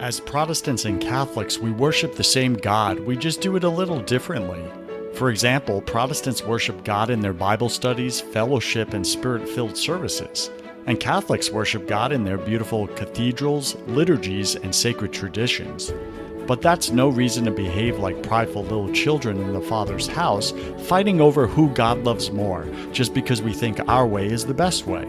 As Protestants and Catholics, we worship the same God, we just do it a little differently. For example, Protestants worship God in their Bible studies, fellowship, and spirit-filled services. And Catholics worship God in their beautiful cathedrals, liturgies, and sacred traditions. But that's no reason to behave like prideful little children in the Father's house, fighting over who God loves more, just because we think our way is the best way.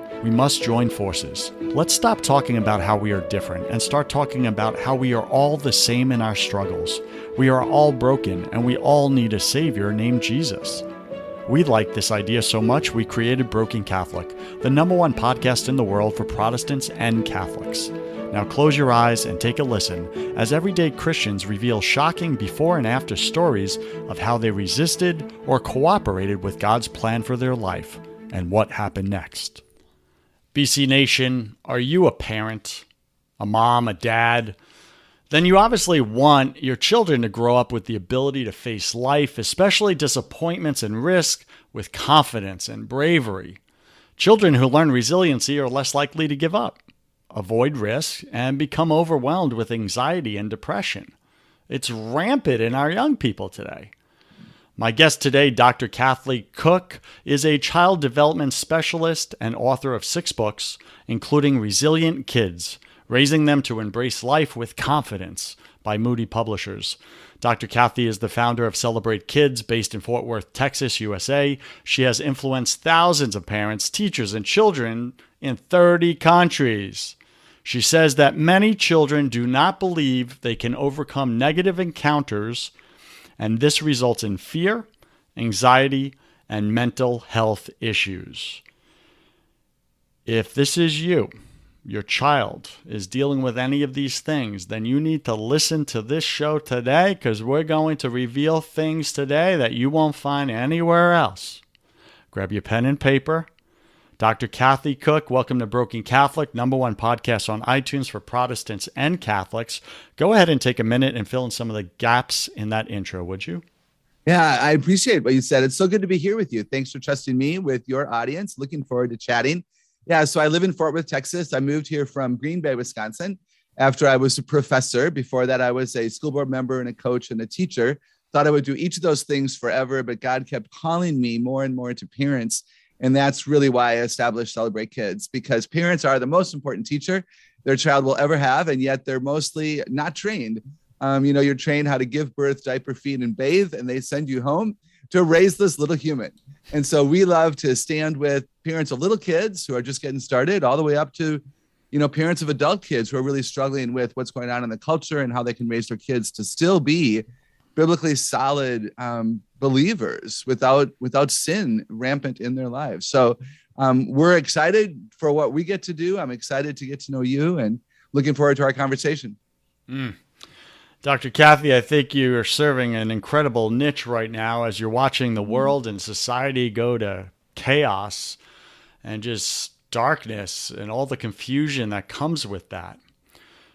We must join forces. Let's stop talking about how we are different and start talking about how we are all the same in our struggles. We are all broken and we all need a Savior named Jesus. We like this idea so much we created Broken Catholic, the #1 podcast in the world for Protestants and Catholics. Now close your eyes and take a listen as everyday Christians reveal shocking before and after stories of how they resisted or cooperated with God's plan for their life and what happened next. BC Nation, are you a parent, a mom, a dad? Then you obviously want your children to grow up with the ability to face life, especially disappointments and risk, with confidence and bravery. Children who learn resiliency are less likely to give up, avoid risk, and become overwhelmed with anxiety and depression. It's rampant in our young people today. My guest today, Dr. Kathy Koch, is a child development specialist and author of 6 books, including Resilient Kids, Raising Them to Embrace Life with Confidence by Moody Publishers. Dr. Kathy is the founder of Celebrate Kids, based in Fort Worth, Texas, USA. She has influenced thousands of parents, teachers, and children in 30 countries. She says that many children do not believe they can overcome negative encounters, and this results in fear, anxiety, and mental health issues. If this is you, your child is dealing with any of these things, then you need to listen to this show today, because we're going to reveal things today that you won't find anywhere else. Grab your pen and paper. Dr. Kathy Koch, welcome to Broken Catholic, #1 podcast on iTunes for Protestants and Catholics. Go ahead and take a minute and fill in some of the gaps in that intro, would you? Yeah, I appreciate what you said. It's so good to be here with you. Thanks for trusting me with your audience. Looking forward to chatting. Yeah, so I live in Fort Worth, Texas. I moved here from Green Bay, Wisconsin, after I was a professor. Before that, I was a school board member and a coach and a teacher. Thought I would do each of those things forever, but God kept calling me more and more to parents. And that's really why I established Celebrate Kids, because parents are the most important teacher their child will ever have, and yet they're mostly not trained. You're trained how to give birth, diaper, feed, and bathe, and they send you home to raise this little human. And so we love to stand with parents of little kids who are just getting started, all the way up to, parents of adult kids who are really struggling with what's going on in the culture and how they can raise their kids to still be biblically solid believers without sin rampant in their lives. So we're excited for what we get to do. I'm excited to get to know you and looking forward to our conversation. Dr. Kathy, I think you are serving an incredible niche right now as you're watching the world and society go to chaos and just darkness and all the confusion that comes with that.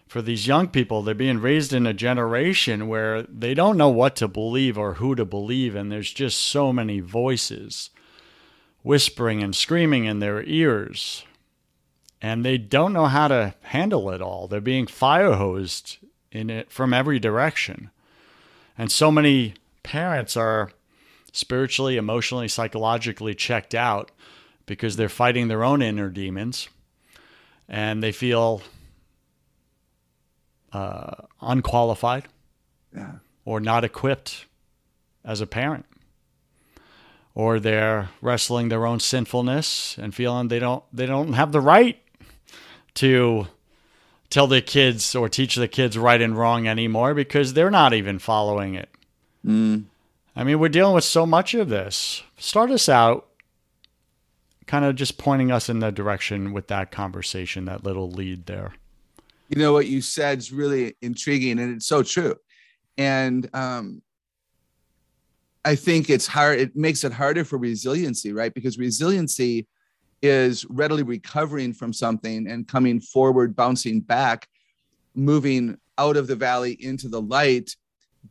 For these young people, they're being raised in a generation where they don't know what to believe or who to believe, and there's just so many voices whispering and screaming in their ears, and they don't know how to handle it all. They're being firehosed in it from every direction. And so many parents are spiritually, emotionally, psychologically checked out because they're fighting their own inner demons, and they feel unqualified or not equipped as a parent, or they're wrestling their own sinfulness and feeling they don't have the right to tell their kids or teach their kids right and wrong anymore because they're not even following it. I mean, we're dealing with so much of this. Start us out kind of just pointing us in the direction with that conversation, that little lead there. You know, what you said is really intriguing, and it's so true. And I think it's hard. It makes it harder for resiliency, right? Because resiliency is readily recovering from something and coming forward, bouncing back, moving out of the valley into the light.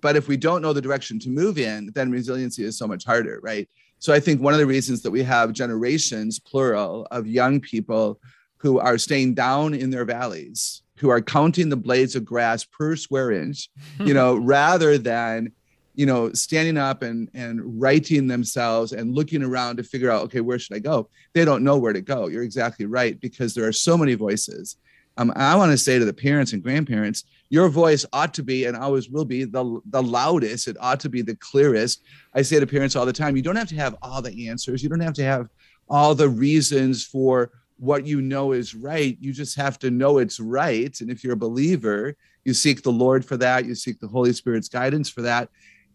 But if we don't know the direction to move in, then resiliency is so much harder, right? So I think one of the reasons that we have generations, plural, of young people who are staying down in their valleys, who are counting the blades of grass per square inch, you know, rather than, you know, standing up and righting themselves and looking around to figure out, okay, where should I go? They don't know where to go. You're exactly right, because there are so many voices. I want to say to the parents and grandparents, your voice ought to be, and always will be, the loudest. It ought to be the clearest. I say to parents all the time, you don't have to have all the answers. You don't have to have all the reasons for what you know is right. You just have to know it's right. And if you're a believer, you seek the Lord for that. You seek the Holy Spirit's guidance for that.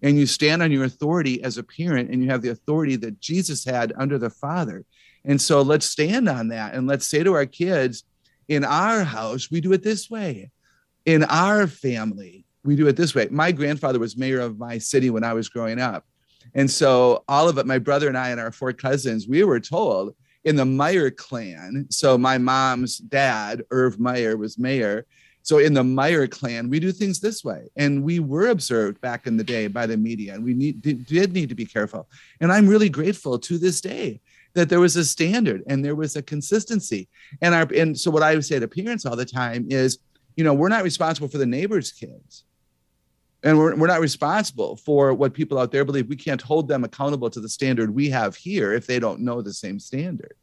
And you stand on your authority as a parent, and you have the authority that Jesus had under the Father. And so let's stand on that, and let's say to our kids, in our house, we do it this way. In our family, we do it this way. My grandfather was mayor of my city when I was growing up. And so all of it, my brother and I and our four cousins, we were told in the Meyer clan. So my mom's dad, Irv Meyer, was mayor. So in the Meyer clan, we do things this way. And we were observed back in the day by the media. And we did need to be careful. And I'm really grateful to this day that there was a standard and there was a consistency. And so what I would say to parents all the time is, you know, we're not responsible for the neighbor's kids. And we're not responsible for what people out there believe. We can't hold them accountable to the standard we have here if they don't know the same standard.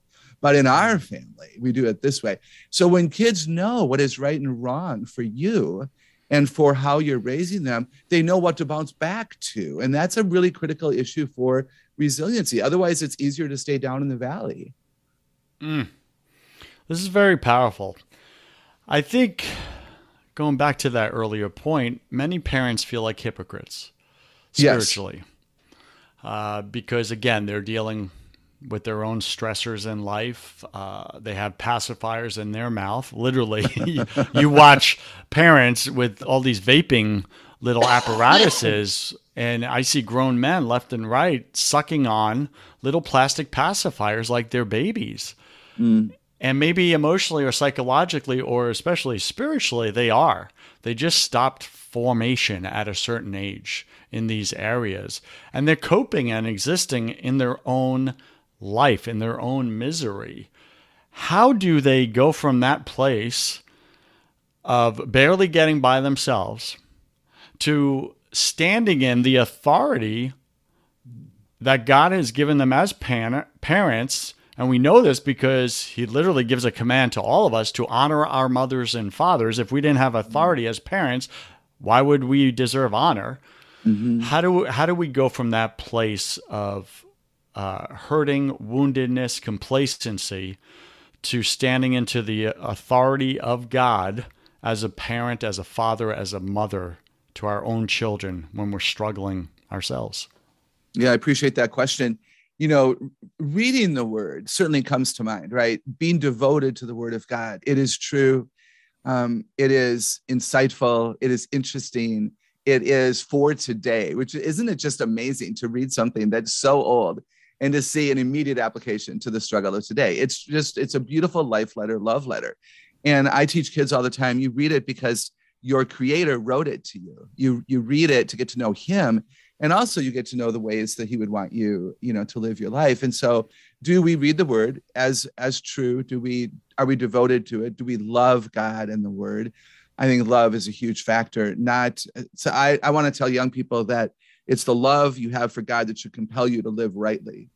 But in our family, we do it this way. So when kids know what is right and wrong for you and for how you're raising them, they know what to bounce back to. And that's a really critical issue for resiliency. Otherwise, it's easier to stay down in the valley. This is very powerful. I think, going back to that earlier point, many parents feel like hypocrites spiritually. Yes. Because, again, they're dealing with their own stressors in life. They have pacifiers in their mouth, literally. You watch parents with all these vaping little apparatuses, and I see grown men left and right sucking on little plastic pacifiers like they're babies. And maybe emotionally or psychologically or especially spiritually, they are. They just stopped formation at a certain age in these areas. And they're coping and existing in their own life, in their own misery. How do they go from that place of barely getting by themselves to standing in the authority that God has given them as parents? And we know this because he literally gives a command to all of us to honor our mothers and fathers. If we didn't have authority as parents, why would we deserve honor? Mm-hmm. How do we go from that place of hurting, woundedness, complacency, to standing into the authority of God as a parent, as a father, as a mother to our own children when we're struggling ourselves? Yeah, I appreciate that question. You know, reading the word certainly comes to mind, right? Being devoted to the word of God. It is true. It is insightful. It is interesting. It is for today, which isn't it just amazing to read something that's so old and to see an immediate application to the struggle of today? It's a beautiful life letter, love letter. And I teach kids all the time, you read it because your creator wrote it to you. You read it to get to know him. And also you get to know the ways that he would want you, you know, to live your life. And so do we read the word as true? Are we devoted to it? Do we love God and the word? I think love is a huge factor. I want to tell young people that it's the love you have for God that should compel you to live rightly.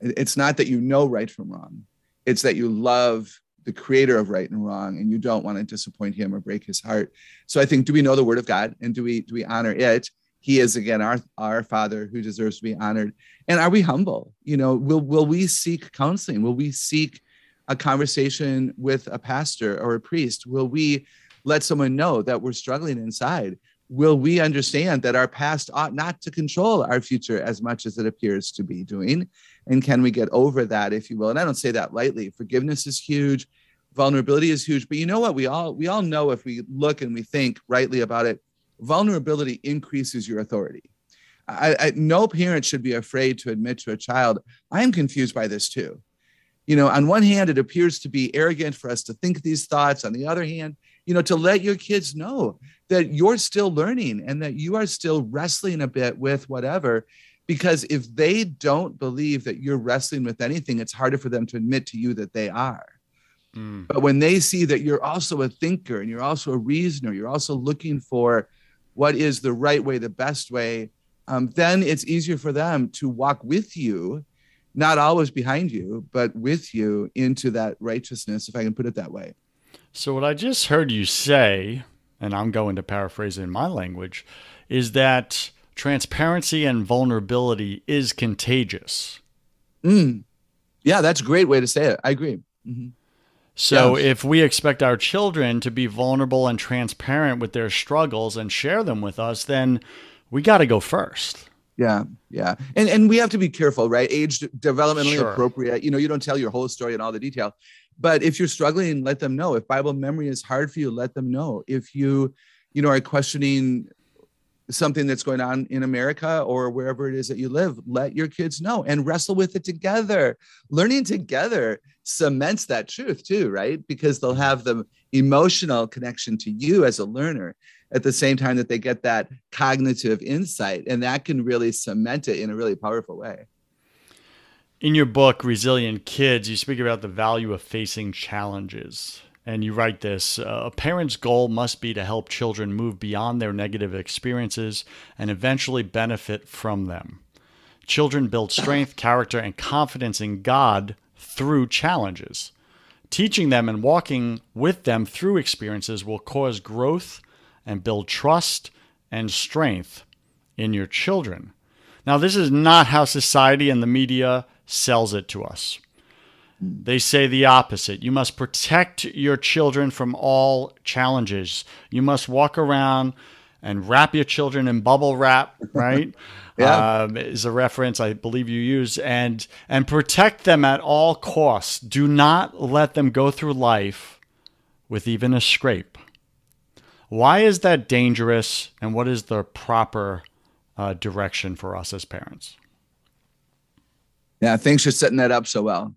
It's not that you know right from wrong. It's that you love the creator of right and wrong, and you don't want to disappoint him or break his heart. So I think, do we know the word of God, and do we honor it? He is, again, our Father who deserves to be honored. And are we humble? You know, will we seek counseling? Will we seek a conversation with a pastor or a priest? Will we let someone know that we're struggling inside? Will we understand that our past ought not to control our future as much as it appears to be doing? And can we get over that, if you will? And I don't say that lightly. Forgiveness is huge. Vulnerability is huge. But you know what? We all know, if we look and we think rightly about it, vulnerability increases your authority. No parent should be afraid to admit to a child, I am confused by this too. You know, on one hand, it appears to be arrogant for us to think these thoughts. On the other hand, you know, to let your kids know that you're still learning and that you are still wrestling a bit with whatever, because if they don't believe that you're wrestling with anything, it's harder for them to admit to you that they are. Mm. But when they see that you're also a thinker and you're also a reasoner, you're also looking for what is the right way, the best way, then it's easier for them to walk with you, not always behind you, but with you into that righteousness, if I can put it that way. So what I just heard you say, and I'm going to paraphrase it in my language, is that transparency and vulnerability is contagious. Mm. Yeah, that's a great way to say it. I agree. Mm-hmm. So yes. If we expect our children to be vulnerable and transparent with their struggles and share them with us, then we got to go first. Yeah. Yeah. And we have to be careful, right? Age developmentally sure. Appropriate. You know, you don't tell your whole story and all the detail, but if you're struggling, let them know. If Bible memory is hard for you, let them know. If you know, are questioning something that's going on in America or wherever it is that you live, let your kids know and wrestle with it together. Learning together cements that truth too, right? Because they'll have the emotional connection to you as a learner at the same time that they get that cognitive insight, and that can really cement it in a really powerful way. In your book, Resilient Kids, you speak about the value of facing challenges, and you write this, a parent's goal must be to help children move beyond their negative experiences and eventually benefit from them. Children build strength, character, and confidence in God through challenges. Teaching them and walking with them through experiences will cause growth and build trust and strength in your children. Now, this is not how society and the media sells it to us. They say the opposite. You must protect your children from all challenges. You must walk around and wrap your children in bubble wrap, right? Yeah. Is a reference I believe you use. And protect them at all costs. Do not let them go through life with even a scrape. Why is that dangerous, and what is the proper direction for us as parents? Yeah, thanks for setting that up so well.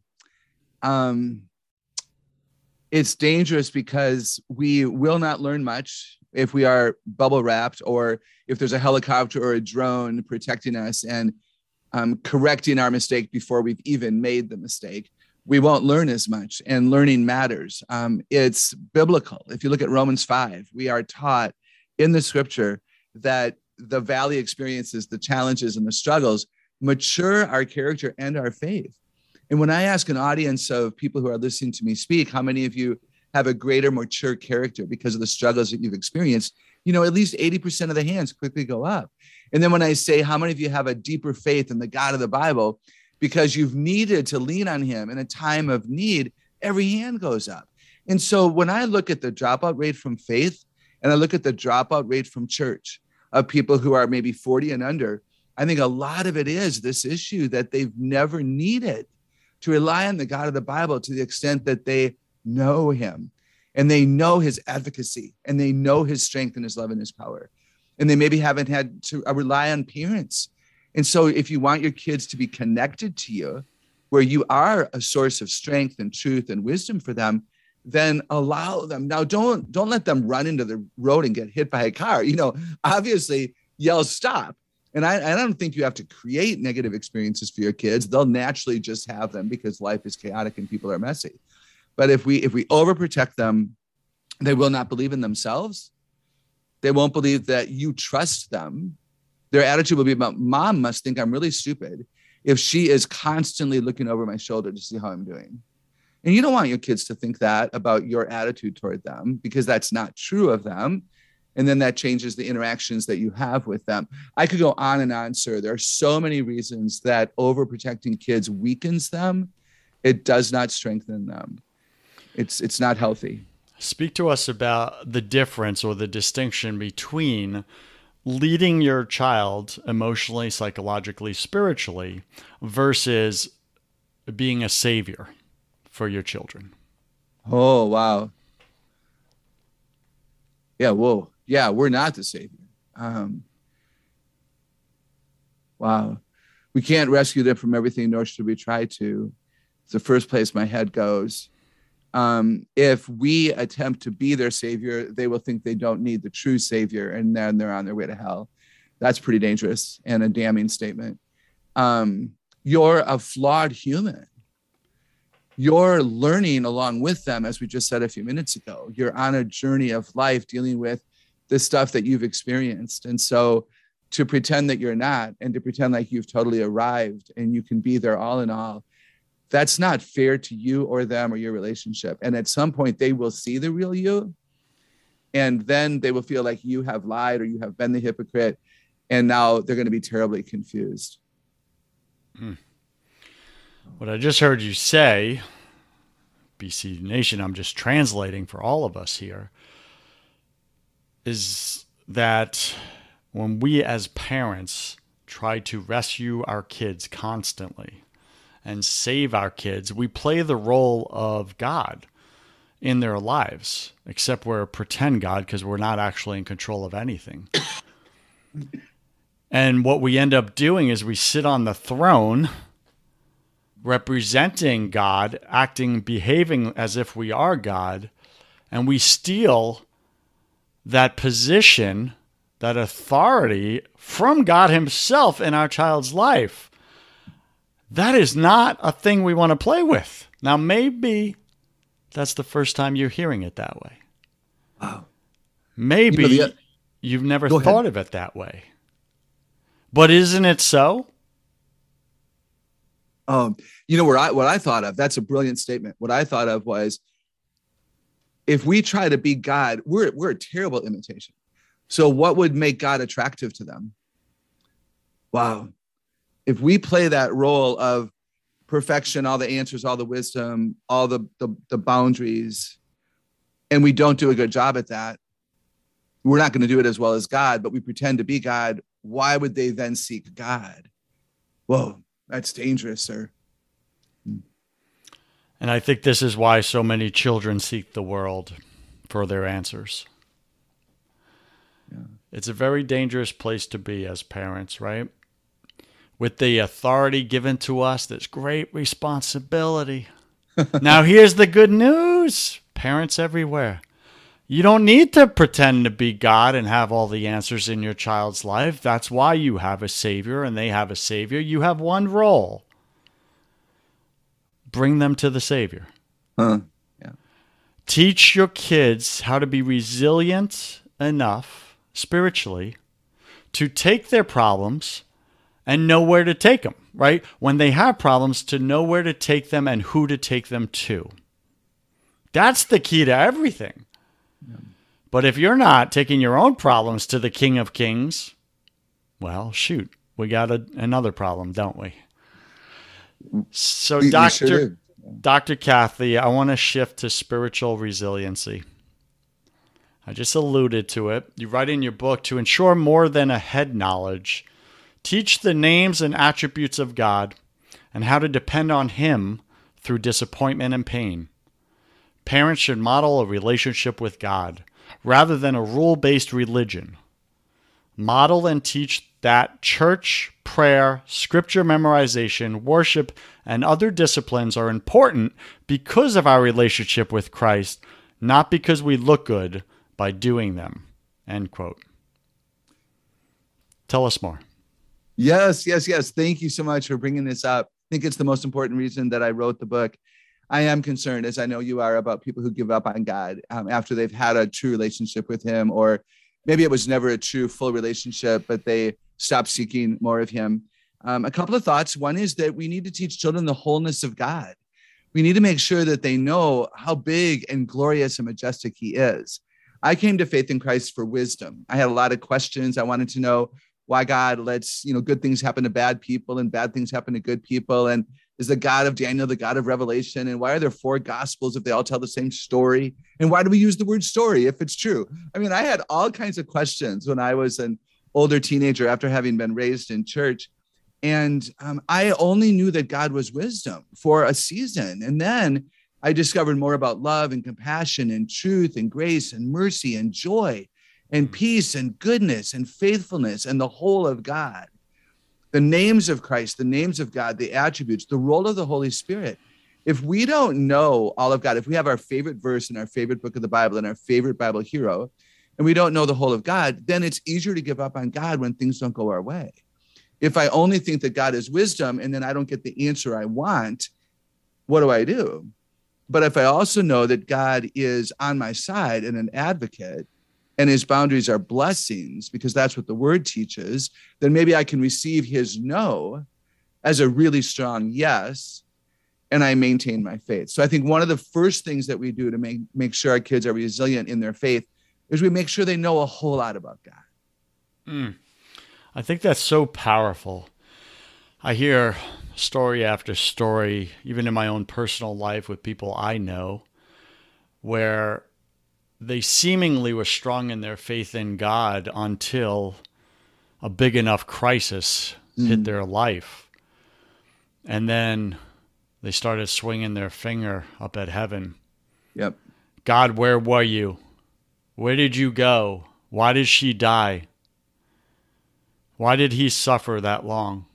It's dangerous because we will not learn much if we are bubble wrapped, or if there's a helicopter or a drone protecting us and correcting our mistake before we've even made the mistake. We won't learn as much, and learning matters. It's biblical. If you look at Romans 5, we are taught in the scripture that the valley experiences, the challenges and the struggles mature our character and our faith. And when I ask an audience of people who are listening to me speak, how many of you have a greater mature character because of the struggles that you've experienced, you know, at least 80% of the hands quickly go up. And then when I say, how many of you have a deeper faith in the God of the Bible, because you've needed to lean on him in a time of need, every hand goes up. And so when I look at the dropout rate from faith, and I look at the dropout rate from church of people who are maybe 40 and under, I think a lot of it is this issue that they've never needed to rely on the God of the Bible to the extent that they know him, and they know his advocacy, and they know his strength and his love and his power. And they maybe haven't had to rely on parents. And so if you want your kids to be connected to you, where you are a source of strength and truth and wisdom for them, then allow them. Now, don't let them run into the road and get hit by a car. You know, obviously, yell stop. And I don't think you have to create negative experiences for your kids. They'll naturally just have them because life is chaotic and people are messy. But if we overprotect them, they will not believe in themselves. They won't believe that you trust them. Their attitude will be about, mom must think I'm really stupid if she is constantly looking over my shoulder to see how I'm doing. And you don't want your kids to think that about your attitude toward them, because that's not true of them. And then that changes the interactions that you have with them. I could go on and on, sir. There are so many reasons that overprotecting kids weakens them. It does not strengthen them. It's not healthy. Speak to us about the difference or the distinction between leading your child emotionally, psychologically, spiritually, versus being a savior for your children. Oh, wow. Yeah, whoa. Yeah, we're not the savior. Wow. We can't rescue them from everything, nor should we try to. It's the first place my head goes. If we attempt to be their savior, they will think they don't need the true savior, and then they're on their way to hell. That's pretty dangerous and a damning statement. You're a flawed human. You're learning along with them, as we just said a few minutes ago. You're on a journey of life dealing with the stuff that you've experienced. And so to pretend that you're not, and to pretend like you've totally arrived and you can be there all in all, that's not fair to you or them or your relationship. And at some point they will see the real you, and then they will feel like you have lied or you have been the hypocrite, and now they're going to be terribly confused. What I just heard you say, BC Nation, I'm just translating for all of us here, is that when we as parents try to rescue our kids constantly and save our kids, we play the role of God in their lives, except we're a pretend God because we're not actually in control of anything. And what we end up doing is we sit on the throne representing God, acting, behaving as if we are God, and we steal that position, that authority from God himself in our child's life. That is not a thing we want to play with. Now, maybe that's the first time you're hearing it that way. Wow. Maybe you've never thought of it that way. But isn't it so? What I thought of, that's a brilliant statement. What I thought of was, if we try to be God, we're a terrible imitation. So what would make God attractive to them? Wow. If we play that role of perfection, all the answers, all the wisdom, all the boundaries, and we don't do a good job at that, we're not going to do it as well as God, but we pretend to be God. Why would they then seek God? Whoa, that's dangerous, sir. And I think this is why so many children seek the world for their answers. Yeah. It's a very dangerous place to be as parents, right? With the authority given to us, this great responsibility. Now, here's the good news, parents everywhere. You don't need to pretend to be God and have all the answers in your child's life. That's why you have a savior and they have a savior. You have one role. Bring them to the savior. Huh. Yeah. Teach your kids how to be resilient enough spiritually to take their problems and know where to take them, right? When they have problems, to know where to take them and who to take them to. That's the key to everything. Yeah. But if you're not taking your own problems to the King of Kings, well, shoot, we got another problem, don't we? So Dr. Kathy, I want to shift to spiritual resiliency. I just alluded to it. You write in your book, to ensure more than a head knowledge, teach the names and attributes of God and how to depend on him through disappointment and pain. Parents should model a relationship with God rather than a rule-based religion. Model and teach that church, prayer, scripture memorization, worship, and other disciplines are important because of our relationship with Christ, not because we look good by doing them. End quote. Tell us more. Yes. Thank you so much for bringing this up. I think it's the most important reason that I wrote the book. I am concerned, as I know you are, about people who give up on God after they've had a true relationship with him, or maybe it was never a true full relationship, but they stopped seeking more of him. A couple of thoughts. One is that we need to teach children the wholeness of God. We need to make sure that they know how big and glorious and majestic he is. I came to faith in Christ for wisdom. I had a lot of questions. I wanted to know why God lets, good things happen to bad people and bad things happen to good people. And is the God of Daniel the God of Revelation? And why are there four gospels if they all tell the same story? And why do we use the word story if it's true? I mean, I had all kinds of questions when I was an older teenager after having been raised in church. And I only knew that God was wisdom for a season. And then I discovered more about love and compassion and truth and grace and mercy and joy and peace and goodness and faithfulness and the whole of God. the names of Christ, the names of God, the attributes, the role of the Holy Spirit. If we don't know all of God, if we have our favorite verse in our favorite book of the Bible and our favorite Bible hero, and we don't know the whole of God, then it's easier to give up on God when things don't go our way. If I only think that God is wisdom and then I don't get the answer I want, what do I do? But if I also know that God is on my side and an advocate and his boundaries are blessings, because that's what the word teaches, then maybe I can receive his no as a really strong yes, and I maintain my faith. So I think one of the first things that we do to make sure our kids are resilient in their faith is we make sure they know a whole lot about God. Mm. I think that's so powerful. I hear story after story, even in my own personal life with people I know, where they seemingly were strong in their faith in God until a big enough crisis hit their life. And then they started swinging their finger up at heaven. Yep. God, where were you? Where did you go? Why did she die? Why did he suffer that long?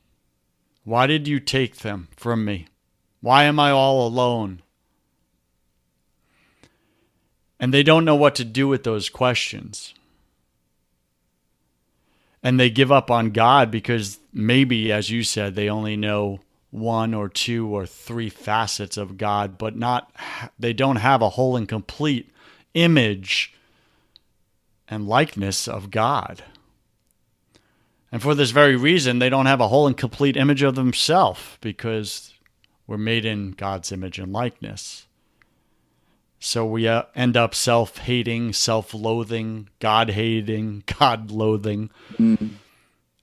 Why did you take them from me? Why am I all alone? And they don't know what to do with those questions. And they give up on God because maybe, as you said, they only know one or two or three facets of God, but they don't have a whole and complete image and likeness of God. And for this very reason, they don't have a whole and complete image of themselves, because we're made in God's image and likeness. So we end up self-hating, self-loathing, God-hating, God-loathing. Mm-hmm.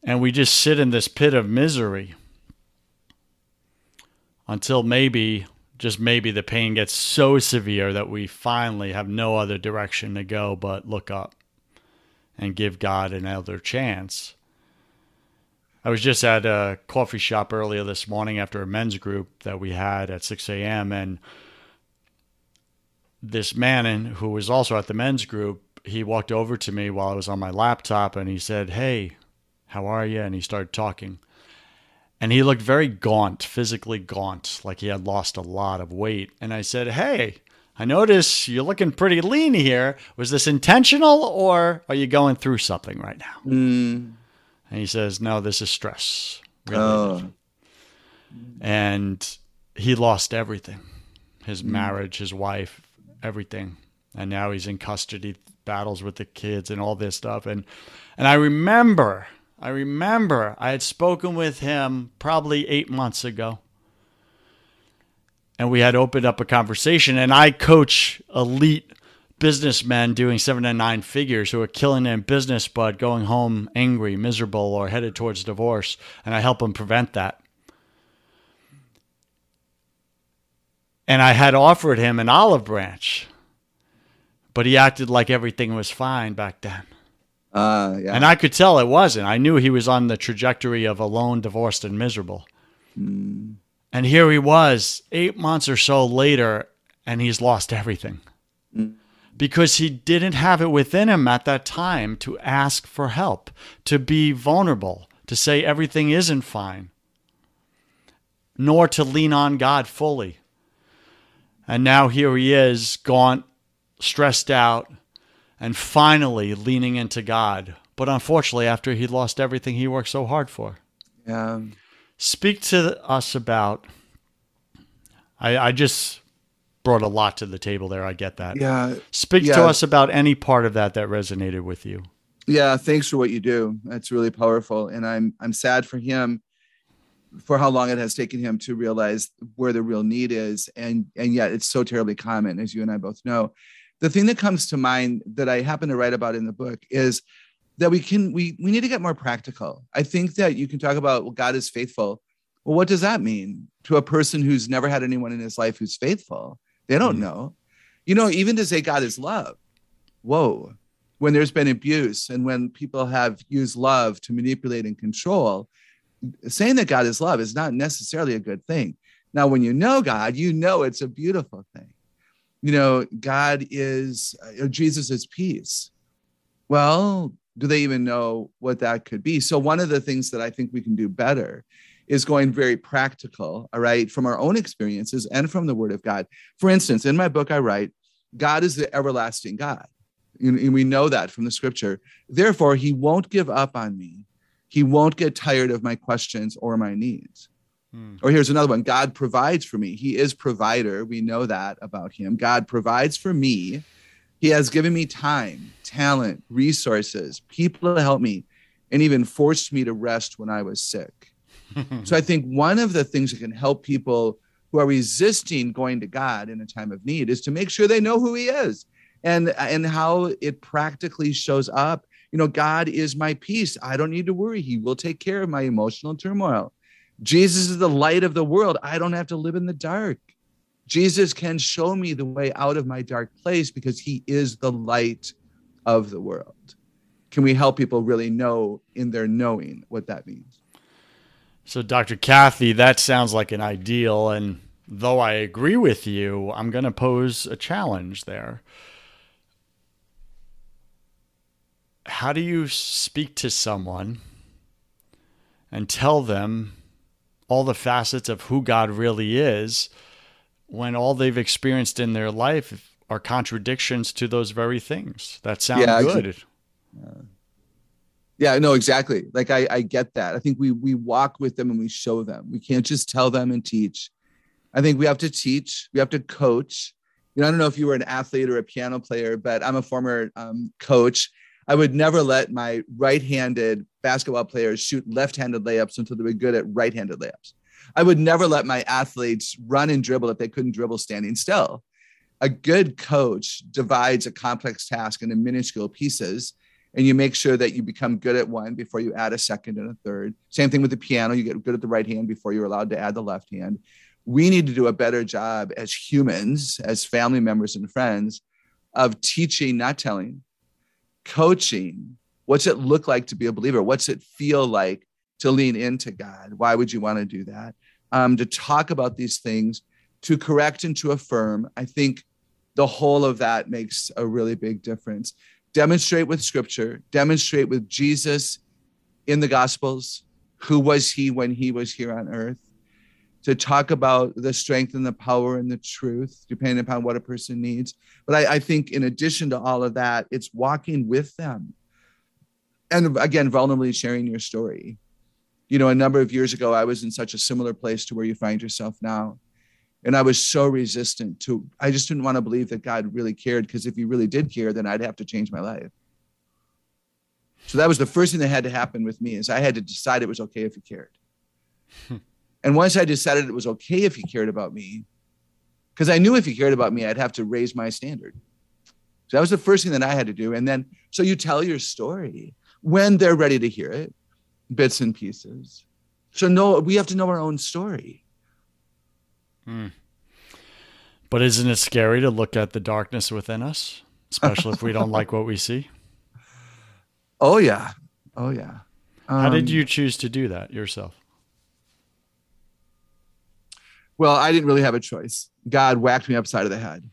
And we just sit in this pit of misery until maybe, just maybe, the pain gets so severe that we finally have no other direction to go but look up and give God another chance. I was just at a coffee shop earlier this morning after a men's group that we had at 6 a.m. And this man who was also at the men's group, he walked over to me while I was on my laptop and he said, "Hey, how are you?" And he started talking. And he looked very gaunt, physically gaunt, like he had lost a lot of weight. And I said, "Hey, I notice you're looking pretty lean here. Was this intentional or are you going through something right now?" Mm. And he says, "No, this is stress." Really. Oh. And he lost everything, his marriage, his wife, everything. And now he's in custody, battles with the kids and all this stuff. And I remember I had spoken with him probably 8 months ago. And we had opened up a conversation, and I coach elite businessmen doing 7 and 9 figures who are killing it in business, but going home angry, miserable, or headed towards divorce. And I help them prevent that. And I had offered him an olive branch, but he acted like everything was fine back then. Yeah. And I could tell it wasn't. I knew he was on the trajectory of alone, divorced, and miserable. Mm. And here he was 8 months or so later, and he's lost everything. Mm. Because he didn't have it within him at that time to ask for help, to be vulnerable, to say everything isn't fine, nor to lean on God fully. And now here he is, gaunt, stressed out, and finally leaning into God. But unfortunately, after he lost everything he worked so hard for. Yeah. Speak to us about, I just brought a lot to the table there. I get that. Yeah. Speak to us about any part of that resonated with you. Yeah. Thanks for what you do. That's really powerful. And I'm sad for him for how long it has taken him to realize where the real need is. And yet it's so terribly common, as you and I both know. The thing that comes to mind that I happen to write about in the book is that we need to get more practical. I think that you can talk about, well, God is faithful. Well, what does that mean to a person who's never had anyone in his life who's faithful? They don't know. You know, even to say God is love. Whoa. When there's been abuse and when people have used love to manipulate and control, saying that God is love is not necessarily a good thing. Now, when you know God, you know it's a beautiful thing. You know, Jesus is peace. Well, do they even know what that could be? So one of the things that I think we can do better is going very practical, all right, from our own experiences and from the Word of God. For instance, in my book, I write, God is the everlasting God. And we know that from the scripture. Therefore, he won't give up on me. He won't get tired of my questions or my needs. Or here's another one. God provides for me. He is provider. We know that about him. God provides for me. He has given me time, talent, resources, people to help me, and even forced me to rest when I was sick. So I think one of the things that can help people who are resisting going to God in a time of need is to make sure they know who he is and how it practically shows up. You know, God is my peace. I don't need to worry. He will take care of my emotional turmoil. Jesus is the light of the world. I don't have to live in the dark. Jesus can show me the way out of my dark place because he is the light of the world. Can we help people really know in their knowing what that means? So, Dr. Kathy, that sounds like an ideal. And though I agree with you, I'm going to pose a challenge there. How do you speak to someone and tell them all the facets of who God really is when all they've experienced in their life are contradictions to those very things that sound good? Exactly. Like I get that. I think we walk with them and we show them. We can't just tell them and teach. I think we have to teach. We have to coach. You know, I don't know if you were an athlete or a piano player, but I'm a former coach. I would never let my right-handed basketball players shoot left-handed layups until they were good at right-handed layups. I would never let my athletes run and dribble if they couldn't dribble standing still. A good coach divides a complex task into minuscule pieces, and you make sure that you become good at one before you add a second and a third. Same thing with the piano. You get good at the right hand before you're allowed to add the left hand. We need to do a better job as humans, as family members and friends, of teaching, not telling, coaching. What's it look like to be a believer? What's it feel like to lean into God? Why would you want to do that? To talk about these things, to correct and to affirm. I think the whole of that makes a really big difference. Demonstrate with scripture, demonstrate with Jesus in the Gospels. Who was he when he was here on earth? To talk about the strength and the power and the truth, depending upon what a person needs. But I think in addition to all of that, it's walking with them. And again, vulnerably sharing your story. You know, a number of years ago, I was in such a similar place to where you find yourself now. And I was so resistant to, I just didn't want to believe that God really cared, because if he really did care, then I'd have to change my life. So that was the first thing that had to happen with me, is I had to decide it was okay if he cared. And once I decided it was okay if he cared about me, because I knew if he cared about me, I'd have to raise my standard. So that was the first thing that I had to do. And then, so you tell your story when they're ready to hear it, bits and pieces. So no, we have to know our own story. But isn't it scary to look at the darkness within us, especially if we don't like what we see? Oh, yeah. How did you choose to do that yourself? Well, I didn't really have a choice. God whacked me upside of the head.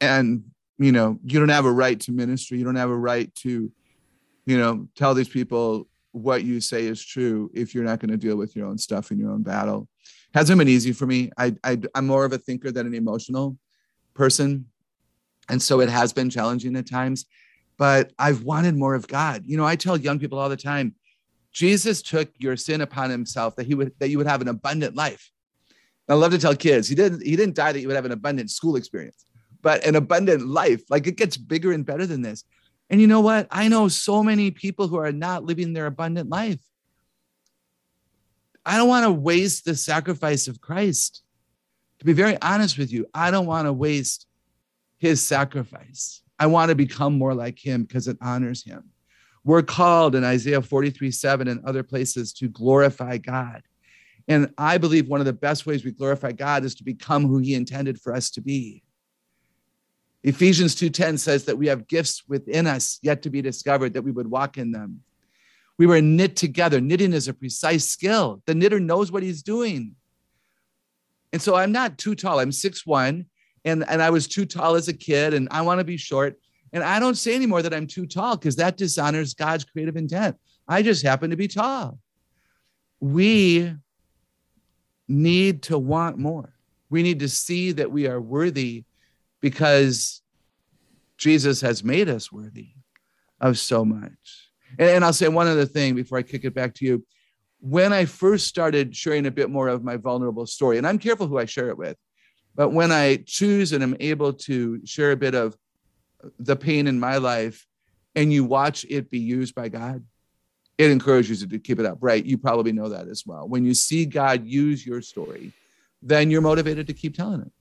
And, you know, you don't have a right to ministry. You don't have a right to, you know, tell these people what you say is true if you're not going to deal with your own stuff in your own battle. Hasn't been easy for me. I'm more of a thinker than an emotional person. And so it has been challenging at times, but I've wanted more of God. You know, I tell young people all the time, Jesus took your sin upon himself that you would have an abundant life. And I love to tell kids, he didn't die that you would have an abundant school experience, but an abundant life. Like, it gets bigger and better than this. And you know what? I know so many people who are not living their abundant life. I don't want to waste the sacrifice of Christ. To be very honest with you, I don't want to waste his sacrifice. I want to become more like him because it honors him. We're called in Isaiah 43:7 and other places to glorify God. And I believe one of the best ways we glorify God is to become who he intended for us to be. Ephesians 2.10 says that we have gifts within us yet to be discovered, that we would walk in them. We were knit together. Knitting is a precise skill. The knitter knows what he's doing. And so I'm not too tall. I'm 6'1", and I was too tall as a kid, and I want to be short. And I don't say anymore that I'm too tall, because that dishonors God's creative intent. I just happen to be tall. We need to want more. We need to see that we are worthy because Jesus has made us worthy of so much. And I'll say one other thing before I kick it back to you. When I first started sharing a bit more of my vulnerable story, and I'm careful who I share it with, but when I choose and am able to share a bit of the pain in my life, and you watch it be used by God, it encourages you to keep it up, right? You probably know that as well. When you see God use your story, then you're motivated to keep telling it.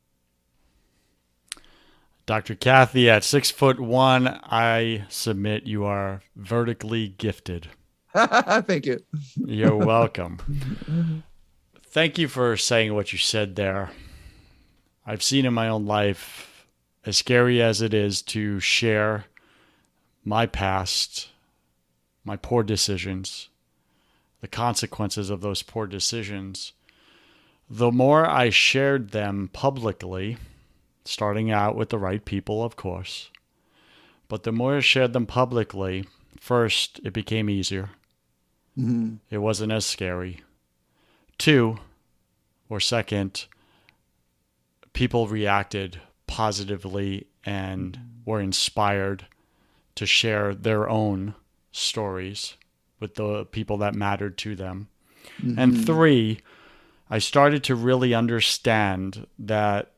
Dr. Kathy, at 6'1", I submit you are vertically gifted. Thank you. You're welcome. Thank you for saying what you said there. I've seen in my own life, as scary as it is to share my past, my poor decisions, the consequences of those poor decisions, the more I shared them publicly, starting out with the right people, of course, but the more I shared them publicly, first, it became easier. Mm-hmm. It wasn't as scary. Second, people reacted positively and were inspired to share their own stories with the people that mattered to them. Mm-hmm. And three, I started to really understand that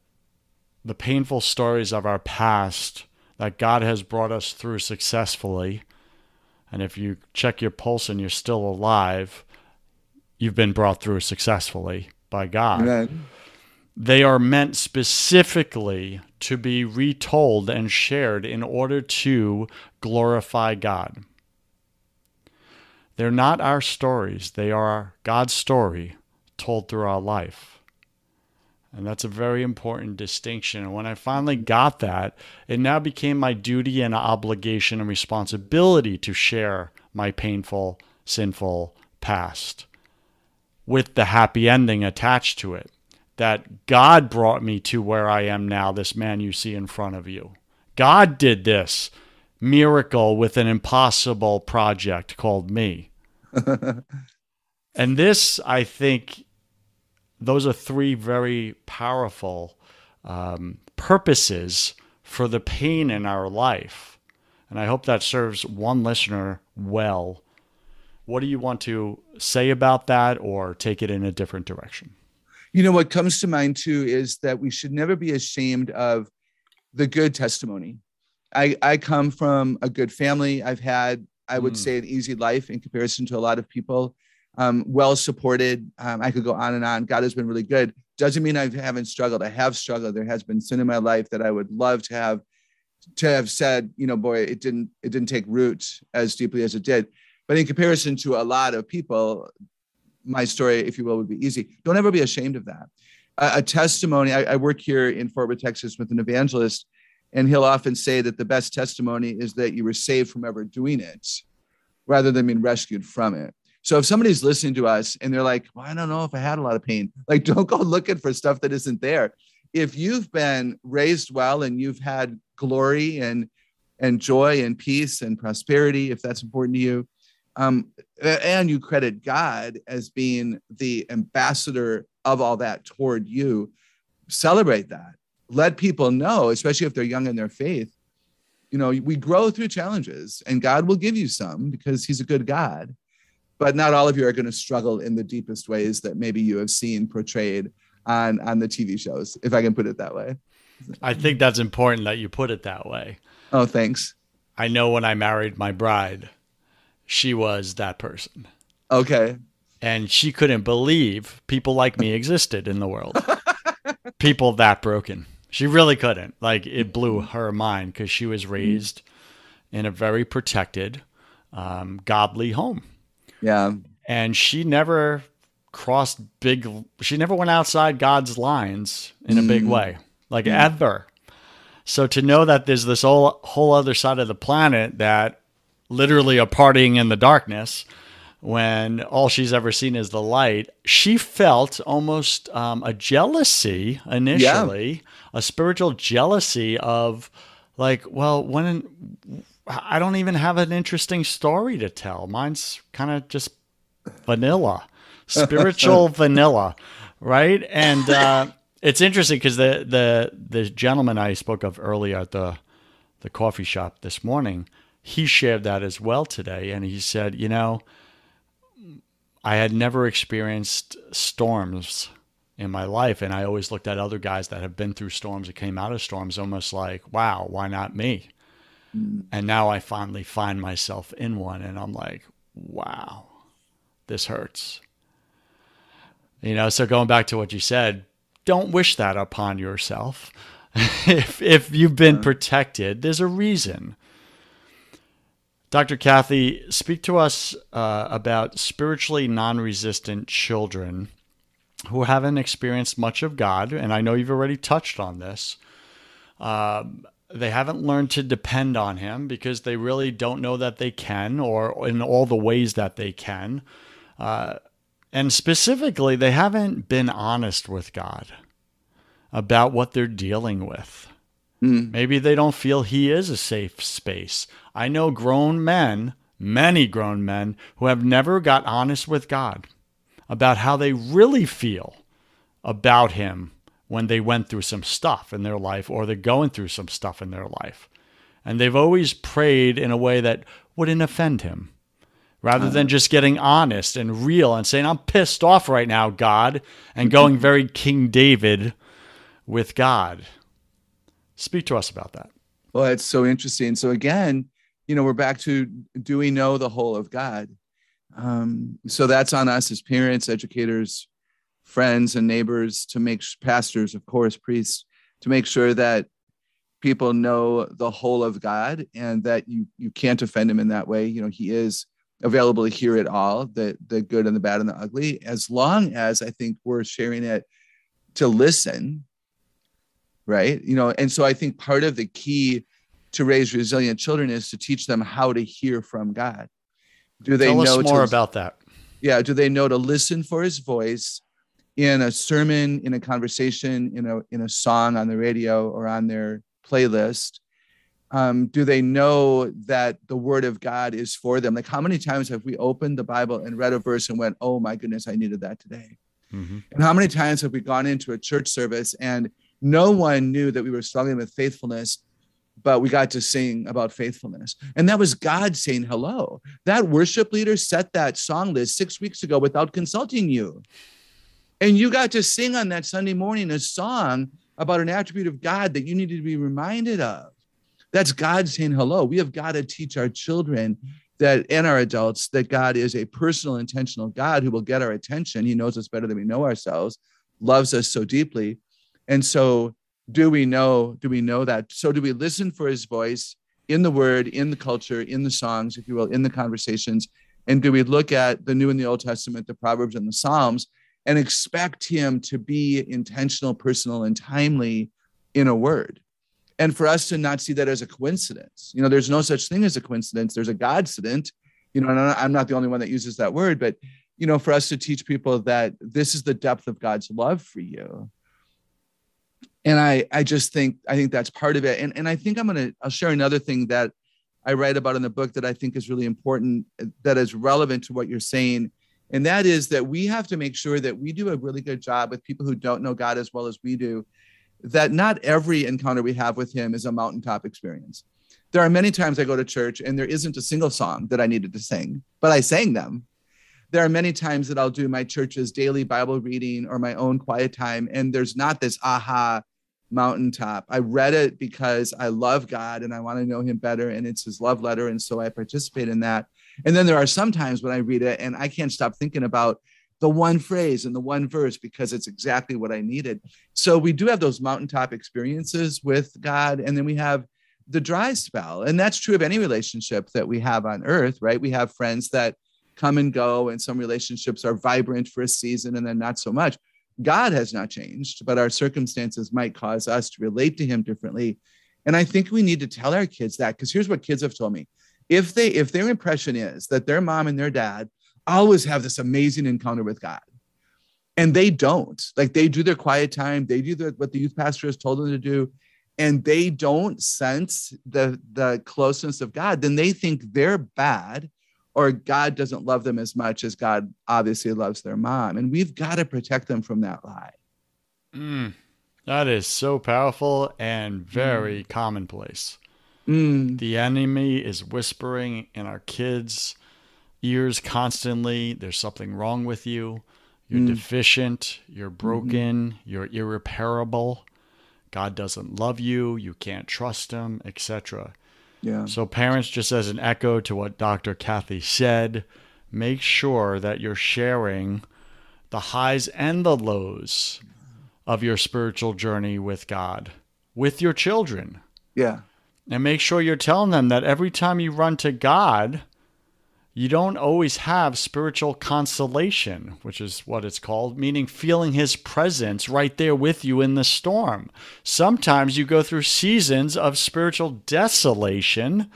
the painful stories of our past that God has brought us through successfully, and if you check your pulse and you're still alive, you've been brought through successfully by God. Right. They are meant specifically to be retold and shared in order to glorify God. They're not our stories. They are God's story told through our life. And that's a very important distinction. And when I finally got that, it now became my duty and obligation and responsibility to share my painful, sinful past with the happy ending attached to it, that God brought me to where I am now, this man you see in front of you. God did this miracle with an impossible project called me. And this, I think, those are three very powerful purposes for the pain in our life. And I hope that serves one listener well. What do you want to say about that, or take it in a different direction? You know, what comes to mind too is that we should never be ashamed of the good testimony. I come from a good family. I've had, I would say, an easy life in comparison to a lot of people. Well supported. I could go on and on. God has been really good. Doesn't mean I haven't struggled. I have struggled. There has been sin in my life that I would love to have said, you know, boy, it didn't take root as deeply as it did. But in comparison to a lot of people, my story, if you will, would be easy. Don't ever be ashamed of that. A testimony. I work here in Fort Worth, Texas, with an evangelist, and he'll often say that the best testimony is that you were saved from ever doing it, rather than being rescued from it. So if somebody's listening to us and they're like, well, I don't know if I had a lot of pain, like, don't go looking for stuff that isn't there. If you've been raised well and you've had glory and joy and peace and prosperity, if that's important to you, and you credit God as being the ambassador of all that toward you, celebrate that. Let people know, especially if they're young in their faith, you know, we grow through challenges, and God will give you some because he's a good God. But not all of you are going to struggle in the deepest ways that maybe you have seen portrayed on the TV shows, if I can put it that way. I think that's important that you put it that way. Oh, thanks. I know when I married my bride, she was that person. Okay. And she couldn't believe people like me existed in the world. People that broken. She really couldn't. Like, it blew her mind, because she was raised in a very protected, godly home. Yeah. And she never she never went outside God's lines in a big way, like ever. So to know that there's this whole other side of the planet that literally are partying in the darkness when all she's ever seen is the light, she felt almost a jealousy initially, a spiritual jealousy of like, well, when I don't even have an interesting story to tell. Mine's kind of just vanilla, spiritual vanilla, right? And it's interesting because the gentleman I spoke of earlier at the coffee shop this morning, he shared that as well today. And he said, you know, I had never experienced storms in my life. And I always looked at other guys that have been through storms and came out of storms almost like, wow, why not me? Mm. And now I finally find myself in one. And I'm like, wow, this hurts. You know, so going back to what you said, don't wish that upon yourself. If you've been protected, there's a reason. Dr. Kathy, speak to us about spiritually non-resistant children who haven't experienced much of God, and I know you've already touched on this. They haven't learned to depend on Him because they really don't know that they can, or in all the ways that they can. And specifically, they haven't been honest with God about what they're dealing with. Maybe they don't feel He is a safe space. I know grown men, many grown men, who have never got honest with God about how they really feel about Him when they went through some stuff in their life, or they're going through some stuff in their life. And they've always prayed in a way that wouldn't offend Him, rather than just getting honest and real and saying, I'm pissed off right now, God, and going very King David with God. Speak to us about that. Well, it's so interesting. So again, you know, we're back to, do we know the whole of God? So that's on us as parents, educators, friends, and neighbors, to make pastors, of course, priests, to make sure that people know the whole of God, and that you can't offend Him in that way. You know, He is available to hear it all, the good and the bad and the ugly, as long as I think we're sharing it to listen. Right. You know, and so I think part of the key to raise resilient children is to teach them how to hear from God. Do they know more about that? Yeah. Do they know to listen for His voice in a sermon, in a conversation, in a song on the radio or on their playlist? Do they know that the Word of God is for them? Like, how many times have we opened the Bible and read a verse and went, oh my goodness, I needed that today. Mm-hmm. And how many times have we gone into a church service and no one knew that we were struggling with faithfulness, but we got to sing about faithfulness. And that was God saying hello. That worship leader set that song list 6 weeks ago without consulting you. And you got to sing on that Sunday morning a song about an attribute of God that you needed to be reminded of. That's God saying hello. We have got to teach our children that, and our adults, that God is a personal, intentional God who will get our attention. He knows us better than we know ourselves, loves us so deeply. And so do we know that? So do we listen for His voice in the Word, in the culture, in the songs, if you will, in the conversations? And do we look at the New and the Old Testament, the Proverbs and the Psalms, and expect Him to be intentional, personal, and timely in a word? And for us to not see that as a coincidence. You know, there's no such thing as a coincidence. There's a Godcident. You know, and I'm not the only one that uses that word, but, you know, for us to teach people that this is the depth of God's love for you. And I think that's part of it. And I think I'll share another thing that I write about in the book that I think is really important, that is relevant to what you're saying. And that is that we have to make sure that we do a really good job with people who don't know God as well as we do, that not every encounter we have with Him is a mountaintop experience. There are many times I go to church and there isn't a single song that I needed to sing, but I sang them. There are many times that I'll do my church's daily Bible reading or my own quiet time, and there's not this aha mountaintop. I read it because I love God and I want to know Him better, and it's His love letter, and so I participate in that. And then there are some times when I read it and I can't stop thinking about the one phrase and the one verse because it's exactly what I needed. So we do have those mountaintop experiences with God, and then we have the dry spell. And that's true of any relationship that we have on earth, right? We have friends that come and go, and some relationships are vibrant for a season and then not so much. God has not changed, but our circumstances might cause us to relate to Him differently. And I think we need to tell our kids that, because here's what kids have told me. If their impression is that their mom and their dad always have this amazing encounter with God, and they don't, like, they do their quiet time, they do what the youth pastor has told them to do, and they don't sense the closeness of God, then they think they're bad or God doesn't love them as much as God obviously loves their mom. And we've got to protect them from that lie. Mm, that is so powerful and very commonplace. Mm. The enemy is whispering in our kids' ears constantly, there's something wrong with you. You're deficient, you're broken, you're irreparable. God doesn't love you, you can't trust him, etc. Yeah. So parents, just as an echo to what Dr. Kathy said, make sure that you're sharing the highs and the lows of your spiritual journey with God, with your children. Yeah. And make sure you're telling them that every time you run to God, you don't always have spiritual consolation, which is what it's called, meaning feeling his presence right there with you in the storm. Sometimes you go through seasons of spiritual desolation,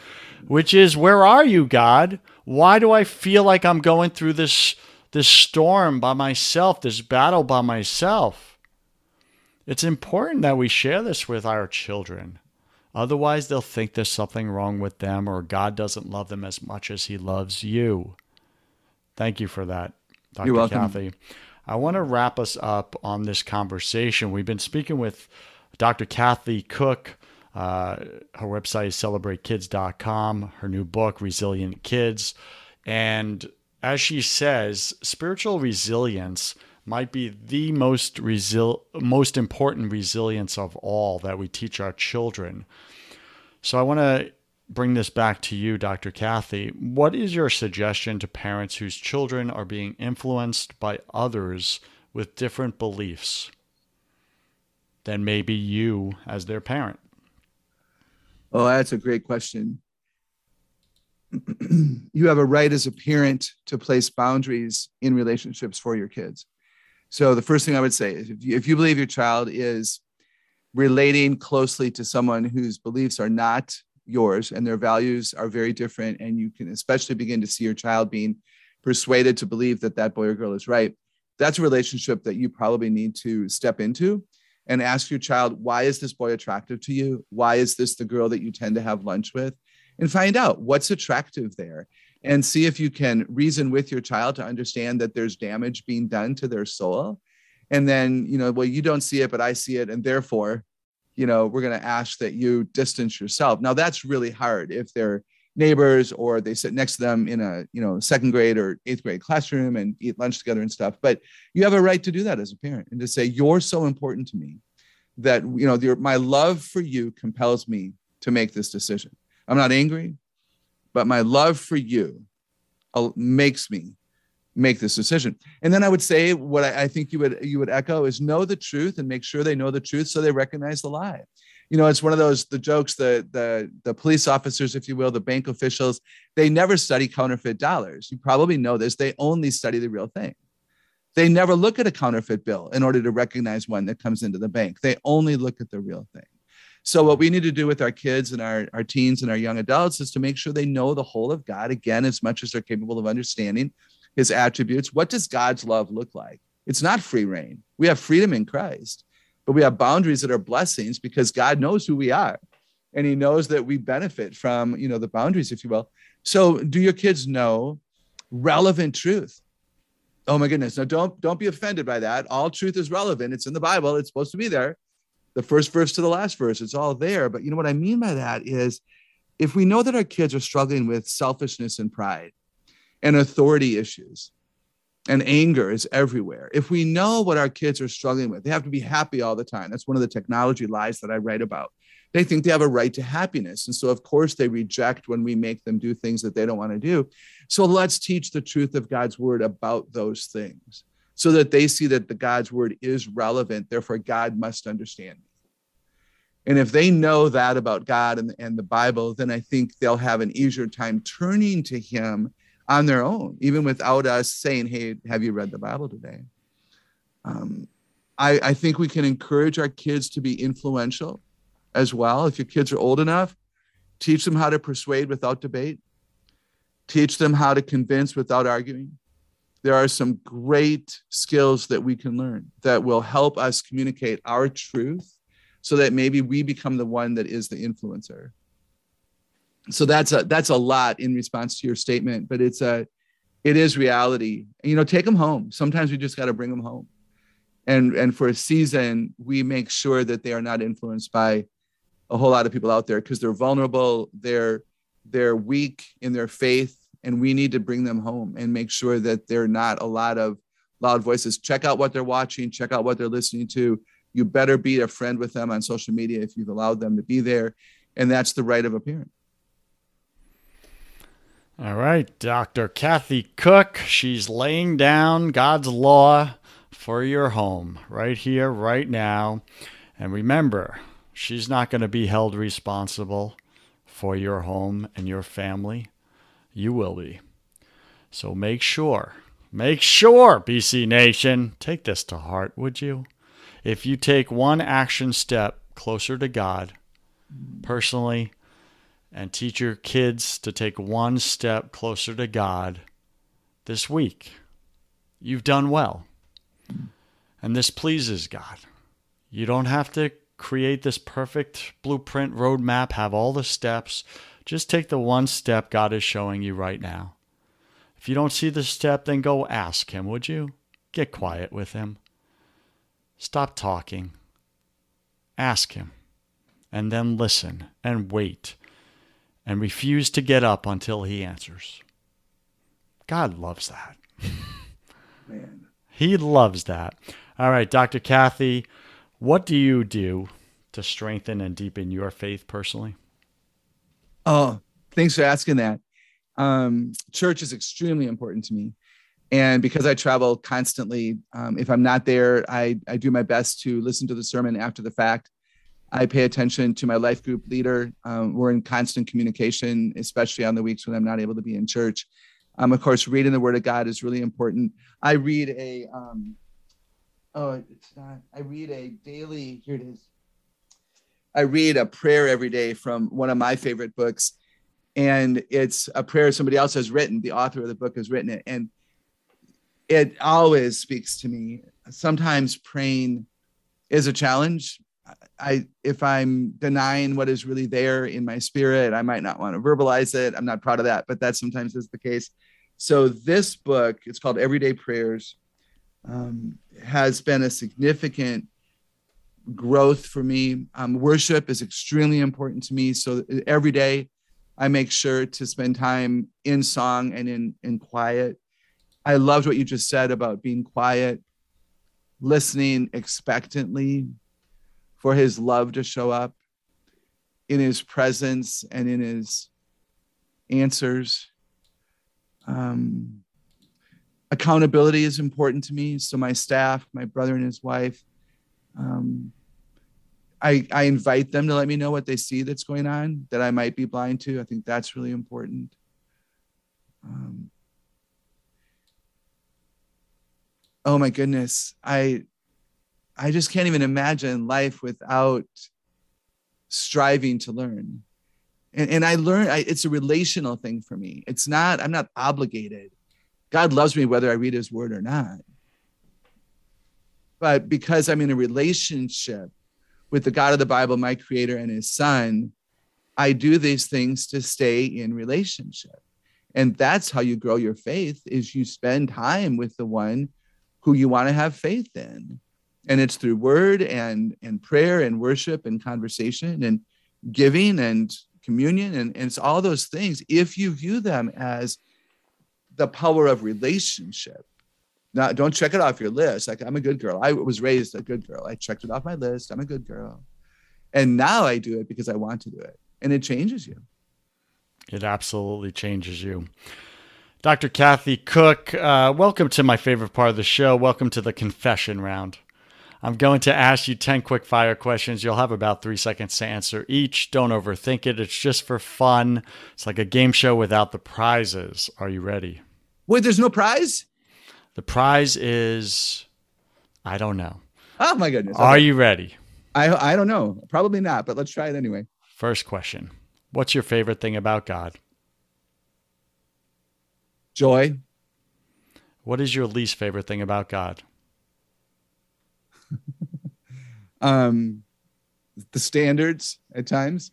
which is, where are you, God? Why do I feel like I'm going through this storm by myself, this battle by myself? It's important that we share this with our children. Otherwise, they'll think there's something wrong with them or God doesn't love them as much as he loves you. Thank you for that, Dr. You're welcome. Kathy. I want to wrap us up on this conversation. We've been speaking with Dr. Kathy Koch. Her website is celebratekids.com, her new book, Resilient Kids. And as she says, spiritual resilience might be the most important resilience of all that we teach our children. So I want to bring this back to you, Dr. Kathy. What is your suggestion to parents whose children are being influenced by others with different beliefs than maybe you as their parent? Oh, that's a great question. You have a right as a parent to place boundaries in relationships for your kids. So the first thing I would say is, if you believe your child is relating closely to someone whose beliefs are not yours and their values are very different, and you can especially begin to see your child being persuaded to believe that boy or girl is right, that's a relationship that you probably need to step into and ask your child, why is this boy attractive to you? Why is this the girl that you tend to have lunch with? And find out what's attractive there. And see if you can reason with your child to understand that there's damage being done to their soul. And then, well, you don't see it, but I see it. And therefore, we're going to ask that you distance yourself. Now, that's really hard if they're neighbors or they sit next to them in a, second grade or eighth grade classroom and eat lunch together and stuff. But you have a right to do that as a parent and to say, you're so important to me that, my love for you compels me to make this decision. I'm not angry, but my love for you makes me make this decision. And then I would say what I think you would echo is, know the truth and make sure they know the truth so they recognize the lie. It's one of those, the jokes, the police officers, if you will, the bank officials, they never study counterfeit dollars. You probably know this. They only study the real thing. They never look at a counterfeit bill in order to recognize one that comes into the bank. They only look at the real thing. So what we need to do with our kids and our teens and our young adults is to make sure they know the whole of God, again, as much as they're capable of understanding his attributes. What does God's love look like? It's not free reign. We have freedom in Christ, but we have boundaries that are blessings because God knows who we are. And he knows that we benefit from, the boundaries, if you will. So do your kids know relevant truth? Oh my goodness. No, don't be offended by that. All truth is relevant. It's in the Bible. It's supposed to be there. The first verse to the last verse, it's all there. But what I mean by that is, if we know that our kids are struggling with selfishness and pride and authority issues and anger is everywhere, if we know what our kids are struggling with, they have to be happy all the time. That's one of the technology lies that I write about. They think they have a right to happiness. And so, of course, they reject when we make them do things that they don't want to do. So let's teach the truth of God's word about those things, so that they see that the God's word is relevant, therefore God must understand me. And if they know that about God and the Bible, then I think they'll have an easier time turning to him on their own, even without us saying, hey, have you read the Bible today? I think we can encourage our kids to be influential as well. If your kids are old enough, teach them how to persuade without debate. Teach them how to convince without arguing. There are some great skills that we can learn that will help us communicate our truth so that maybe we become the one that is the influencer. So that's a lot in response to your statement, but it is reality. You know, take them home. Sometimes we just got to bring them home. And for a season, we make sure that they are not influenced by a whole lot of people out there because they're vulnerable, they're weak in their faith, and we need to bring them home and make sure that they're not a lot of loud voices. Check out what they're watching, check out what they're listening to. You better be a friend with them on social media if you've allowed them to be there. And that's the right of a parent. All right, Dr. Kathy Koch, she's laying down God's law for your home right here, right now. And remember, she's not going to be held responsible for your home and your family. You will be. So make sure, BC Nation, take this to heart, would you? If you take one action step closer to God personally and teach your kids to take one step closer to God this week, you've done well. And this pleases God. You don't have to create this perfect blueprint roadmap, have all the steps. Just take the one step God is showing you right now. If you don't see the step, then go ask him, would you? Get quiet with him. Stop talking. Ask him. And then listen and wait. And refuse to get up until he answers. God loves that. Man. He loves that. All right, Dr. Kathy, what do you do to strengthen and deepen your faith personally? Oh, thanks for asking that. Church is extremely important to me. And because I travel constantly, if I'm not there, I do my best to listen to the sermon after the fact. I pay attention to my life group leader. We're in constant communication, especially on the weeks when I'm not able to be in church. Of course, reading the Word of God is really important. I read a prayer every day from one of my favorite books, and it's a prayer somebody else has written. The author of the book has written it, and it always speaks to me. Sometimes praying is a challenge. If I'm denying what is really there in my spirit, I might not want to verbalize it. I'm not proud of that, but that sometimes is the case. So this book, it's called Everyday Prayers, has been a significant growth for me. Worship is extremely important to me. So every day I make sure to spend time in song and in quiet. I loved what you just said about being quiet, listening expectantly for his love to show up in his presence and in his answers. Accountability is important to me. So my staff, my brother and his wife, I invite them to let me know what they see that's going on that I might be blind to. I think that's really important. Oh my goodness. I just can't even imagine life without striving to learn. And I learn, it's a relational thing for me. It's not, I'm not obligated. God loves me whether I read his word or not. But because I'm in a relationship with the God of the Bible, my creator and his son, I do these things to stay in relationship. And that's how you grow your faith, is you spend time with the one who you want to have faith in. And it's through word and prayer and worship and conversation and giving and communion. And it's all those things. If you view them as the power of relationship, now don't check it off your list. Like, I'm a good girl. I was raised a good girl. I checked it off my list. I'm a good girl. And now I do it because I want to do it. And it changes you. It absolutely changes you. Dr. Kathy Koch, welcome to my favorite part of the show. Welcome to the confession round. I'm going to ask you 10 quick fire questions. You'll have about 3 seconds to answer each. Don't overthink it. It's just for fun. It's like a game show without the prizes. Are you ready? Wait, there's no prize? The prize is, I don't know. Oh my goodness. Are you ready? I don't know. Probably not, but let's try it anyway. First question. What's your favorite thing about God? Joy. What is your least favorite thing about God? the standards at times?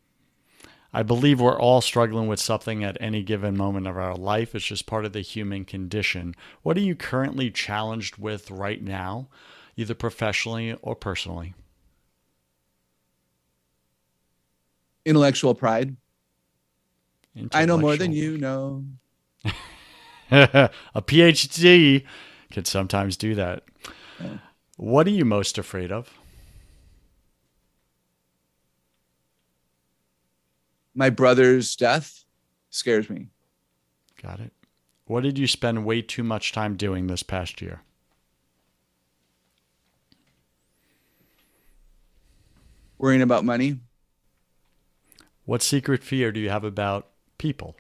I believe we're all struggling with something at any given moment of our life. It's just part of the human condition. What are you currently challenged with right now, either professionally or personally? Intellectual pride. I know more than you know. A PhD could sometimes do that. Yeah. What are you most afraid of? My brother's death scares me. Got it. What did you spend way too much time doing this past year? Worrying about money. What secret fear do you have about people?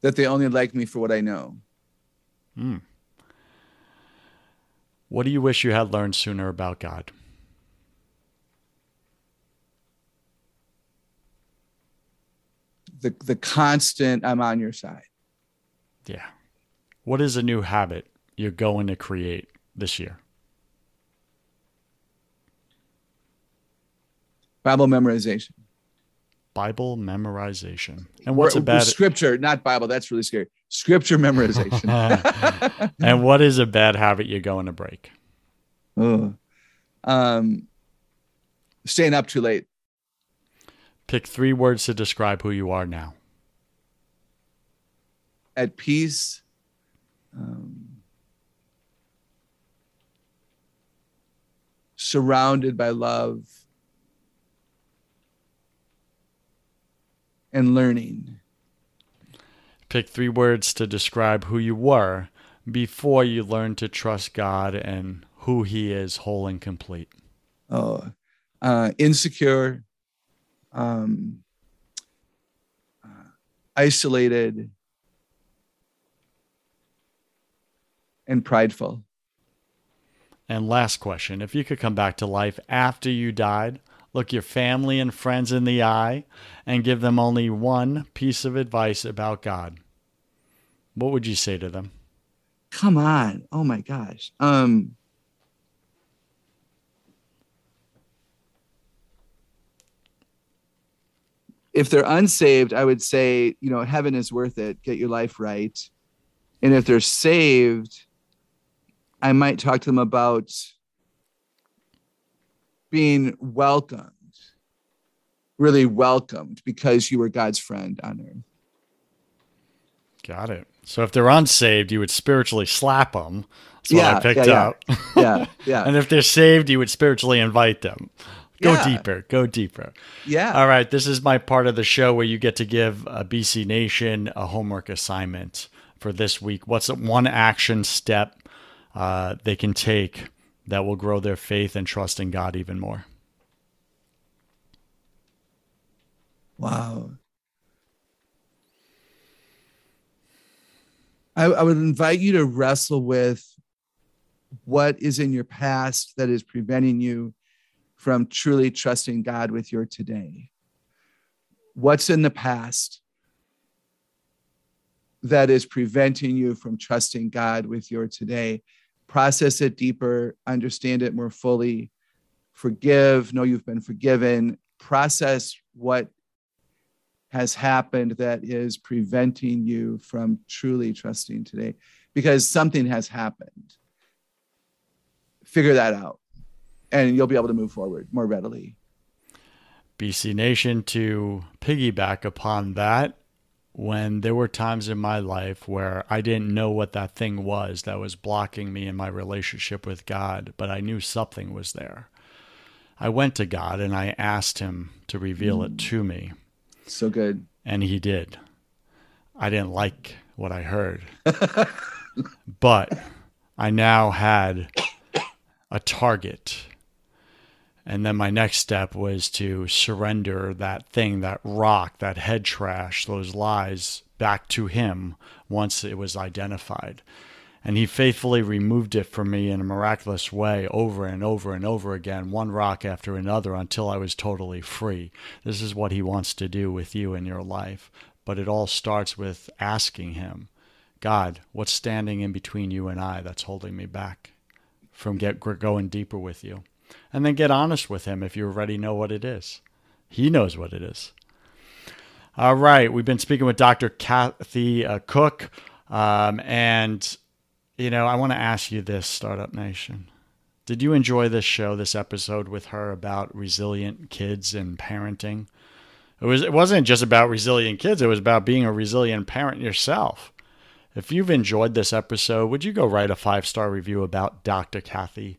That they only like me for what I know. Hmm. What do you wish you had learned sooner about God? The constant, I'm on your side. Yeah. What is a new habit you're going to create this year? Bible memorization. Bible memorization. And what's a bad scripture, not Bible. That's really scary. Scripture memorization. And what is a bad habit you're going to break? Staying up too late. Pick three words to describe who you are now. At peace. Surrounded by love. And learning. Pick three words to describe who you were before you learned to trust God and who He is, whole and complete. Insecure, isolated, and prideful. And last question, if you could come back to life after you died, look your family and friends in the eye and give them only one piece of advice about God, what would you say to them? Come on. Oh my gosh. If they're unsaved, I would say, you know, heaven is worth it. Get your life right. And if they're saved, I might talk to them about being welcomed, really welcomed, because you were God's friend on earth. Got it. So if they're unsaved, you would spiritually slap them. That's what I picked up. Yeah. And if they're saved, you would spiritually invite them. Go deeper. Yeah. All right. This is my part of the show where you get to give a BC Nation a homework assignment for this week. What's one action step they can take that will grow their faith and trust in God even more? Wow. I would invite you to wrestle with what is in your past that is preventing you from truly trusting God with your today. What's in the past that is preventing you from trusting God with your today? Process it deeper, understand it more fully, forgive, know you've been forgiven, process what has happened that is preventing you from truly trusting today, because something has happened. Figure that out, and you'll be able to move forward more readily. BC Nation, to piggyback upon that, when there were times in my life where I didn't know what that thing was that was blocking me in my relationship with God, but I knew something was there. I went to God and I asked Him to reveal it to me. So good. And He did. I didn't like what I heard, but I now had a target. And then my next step was to surrender that thing, that rock, that head trash, those lies back to Him once it was identified. And He faithfully removed it from me in a miraculous way over and over and over again, one rock after another, until I was totally free. This is what He wants to do with you in your life. But it all starts with asking Him, God, what's standing in between you and I that's holding me back from going deeper with you? And then get honest with him if you already know what it is. He knows what it is. All right, we've been speaking with Dr. Kathy Koch, and I want to ask you this, Startup Nation. Did you enjoy this show, this episode with her about resilient kids and parenting? It wasn't just about resilient kids. It was about being a resilient parent yourself. If you've enjoyed this episode, would you go write a 5-star review about Dr. Kathy?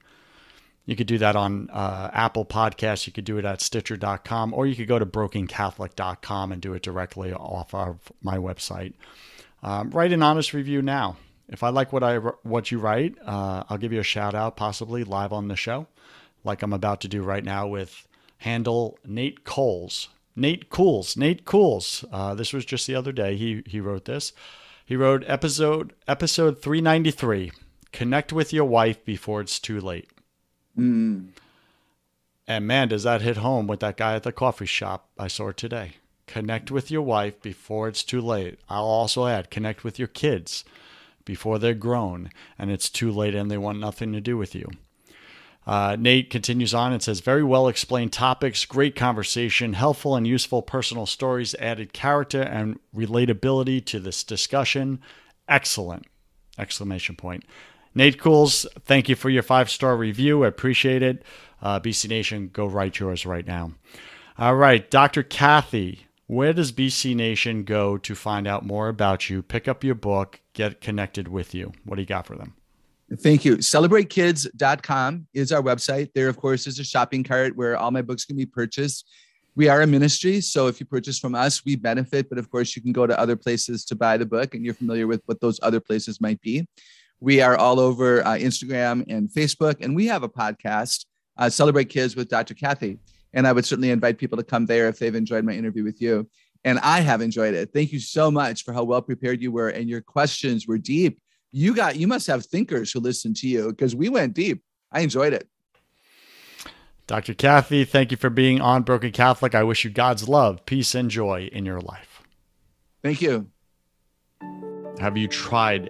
You could do that on Apple Podcasts. You could do it at Stitcher.com, or you could go to BrokenCatholic.com and do it directly off of my website. Write an honest review now. If I like what you write, I'll give you a shout out, possibly live on the show, like I'm about to do right now with handle Nate Cools. This was just the other day. He wrote this. He wrote episode 393. Connect with your wife before it's too late. Mm. And man, does that hit home with that guy at the coffee shop I saw today. Connect with your wife before it's too late. I'll also add, connect with your kids before they're grown and it's too late and they want nothing to do with you. Nate continues on and says, very well explained topics, great conversation, helpful and useful personal stories, added character and relatability to this discussion. Excellent! Exclamation point. Nate Cools, thank you for your 5-star review. I appreciate it. BC Nation, go write yours right now. All right, Dr. Kathy, where does BC Nation go to find out more about you, pick up your book, get connected with you? What do you got for them? Thank you. Celebratekids.com is our website. There, of course, is a shopping cart where all my books can be purchased. We are a ministry, so if you purchase from us, we benefit. But of course, you can go to other places to buy the book, and you're familiar with what those other places might be. We are all over Instagram and Facebook, and we have a podcast, Celebrate Kids with Dr. Kathy. And I would certainly invite people to come there if they've enjoyed my interview with you. And I have enjoyed it. Thank you so much for how well prepared you were, and your questions were deep. You must have thinkers who listen to you, because we went deep. I enjoyed it. Dr. Kathy, thank you for being on Broken Catholic. I wish you God's love, peace, and joy in your life. Thank you. Have you tried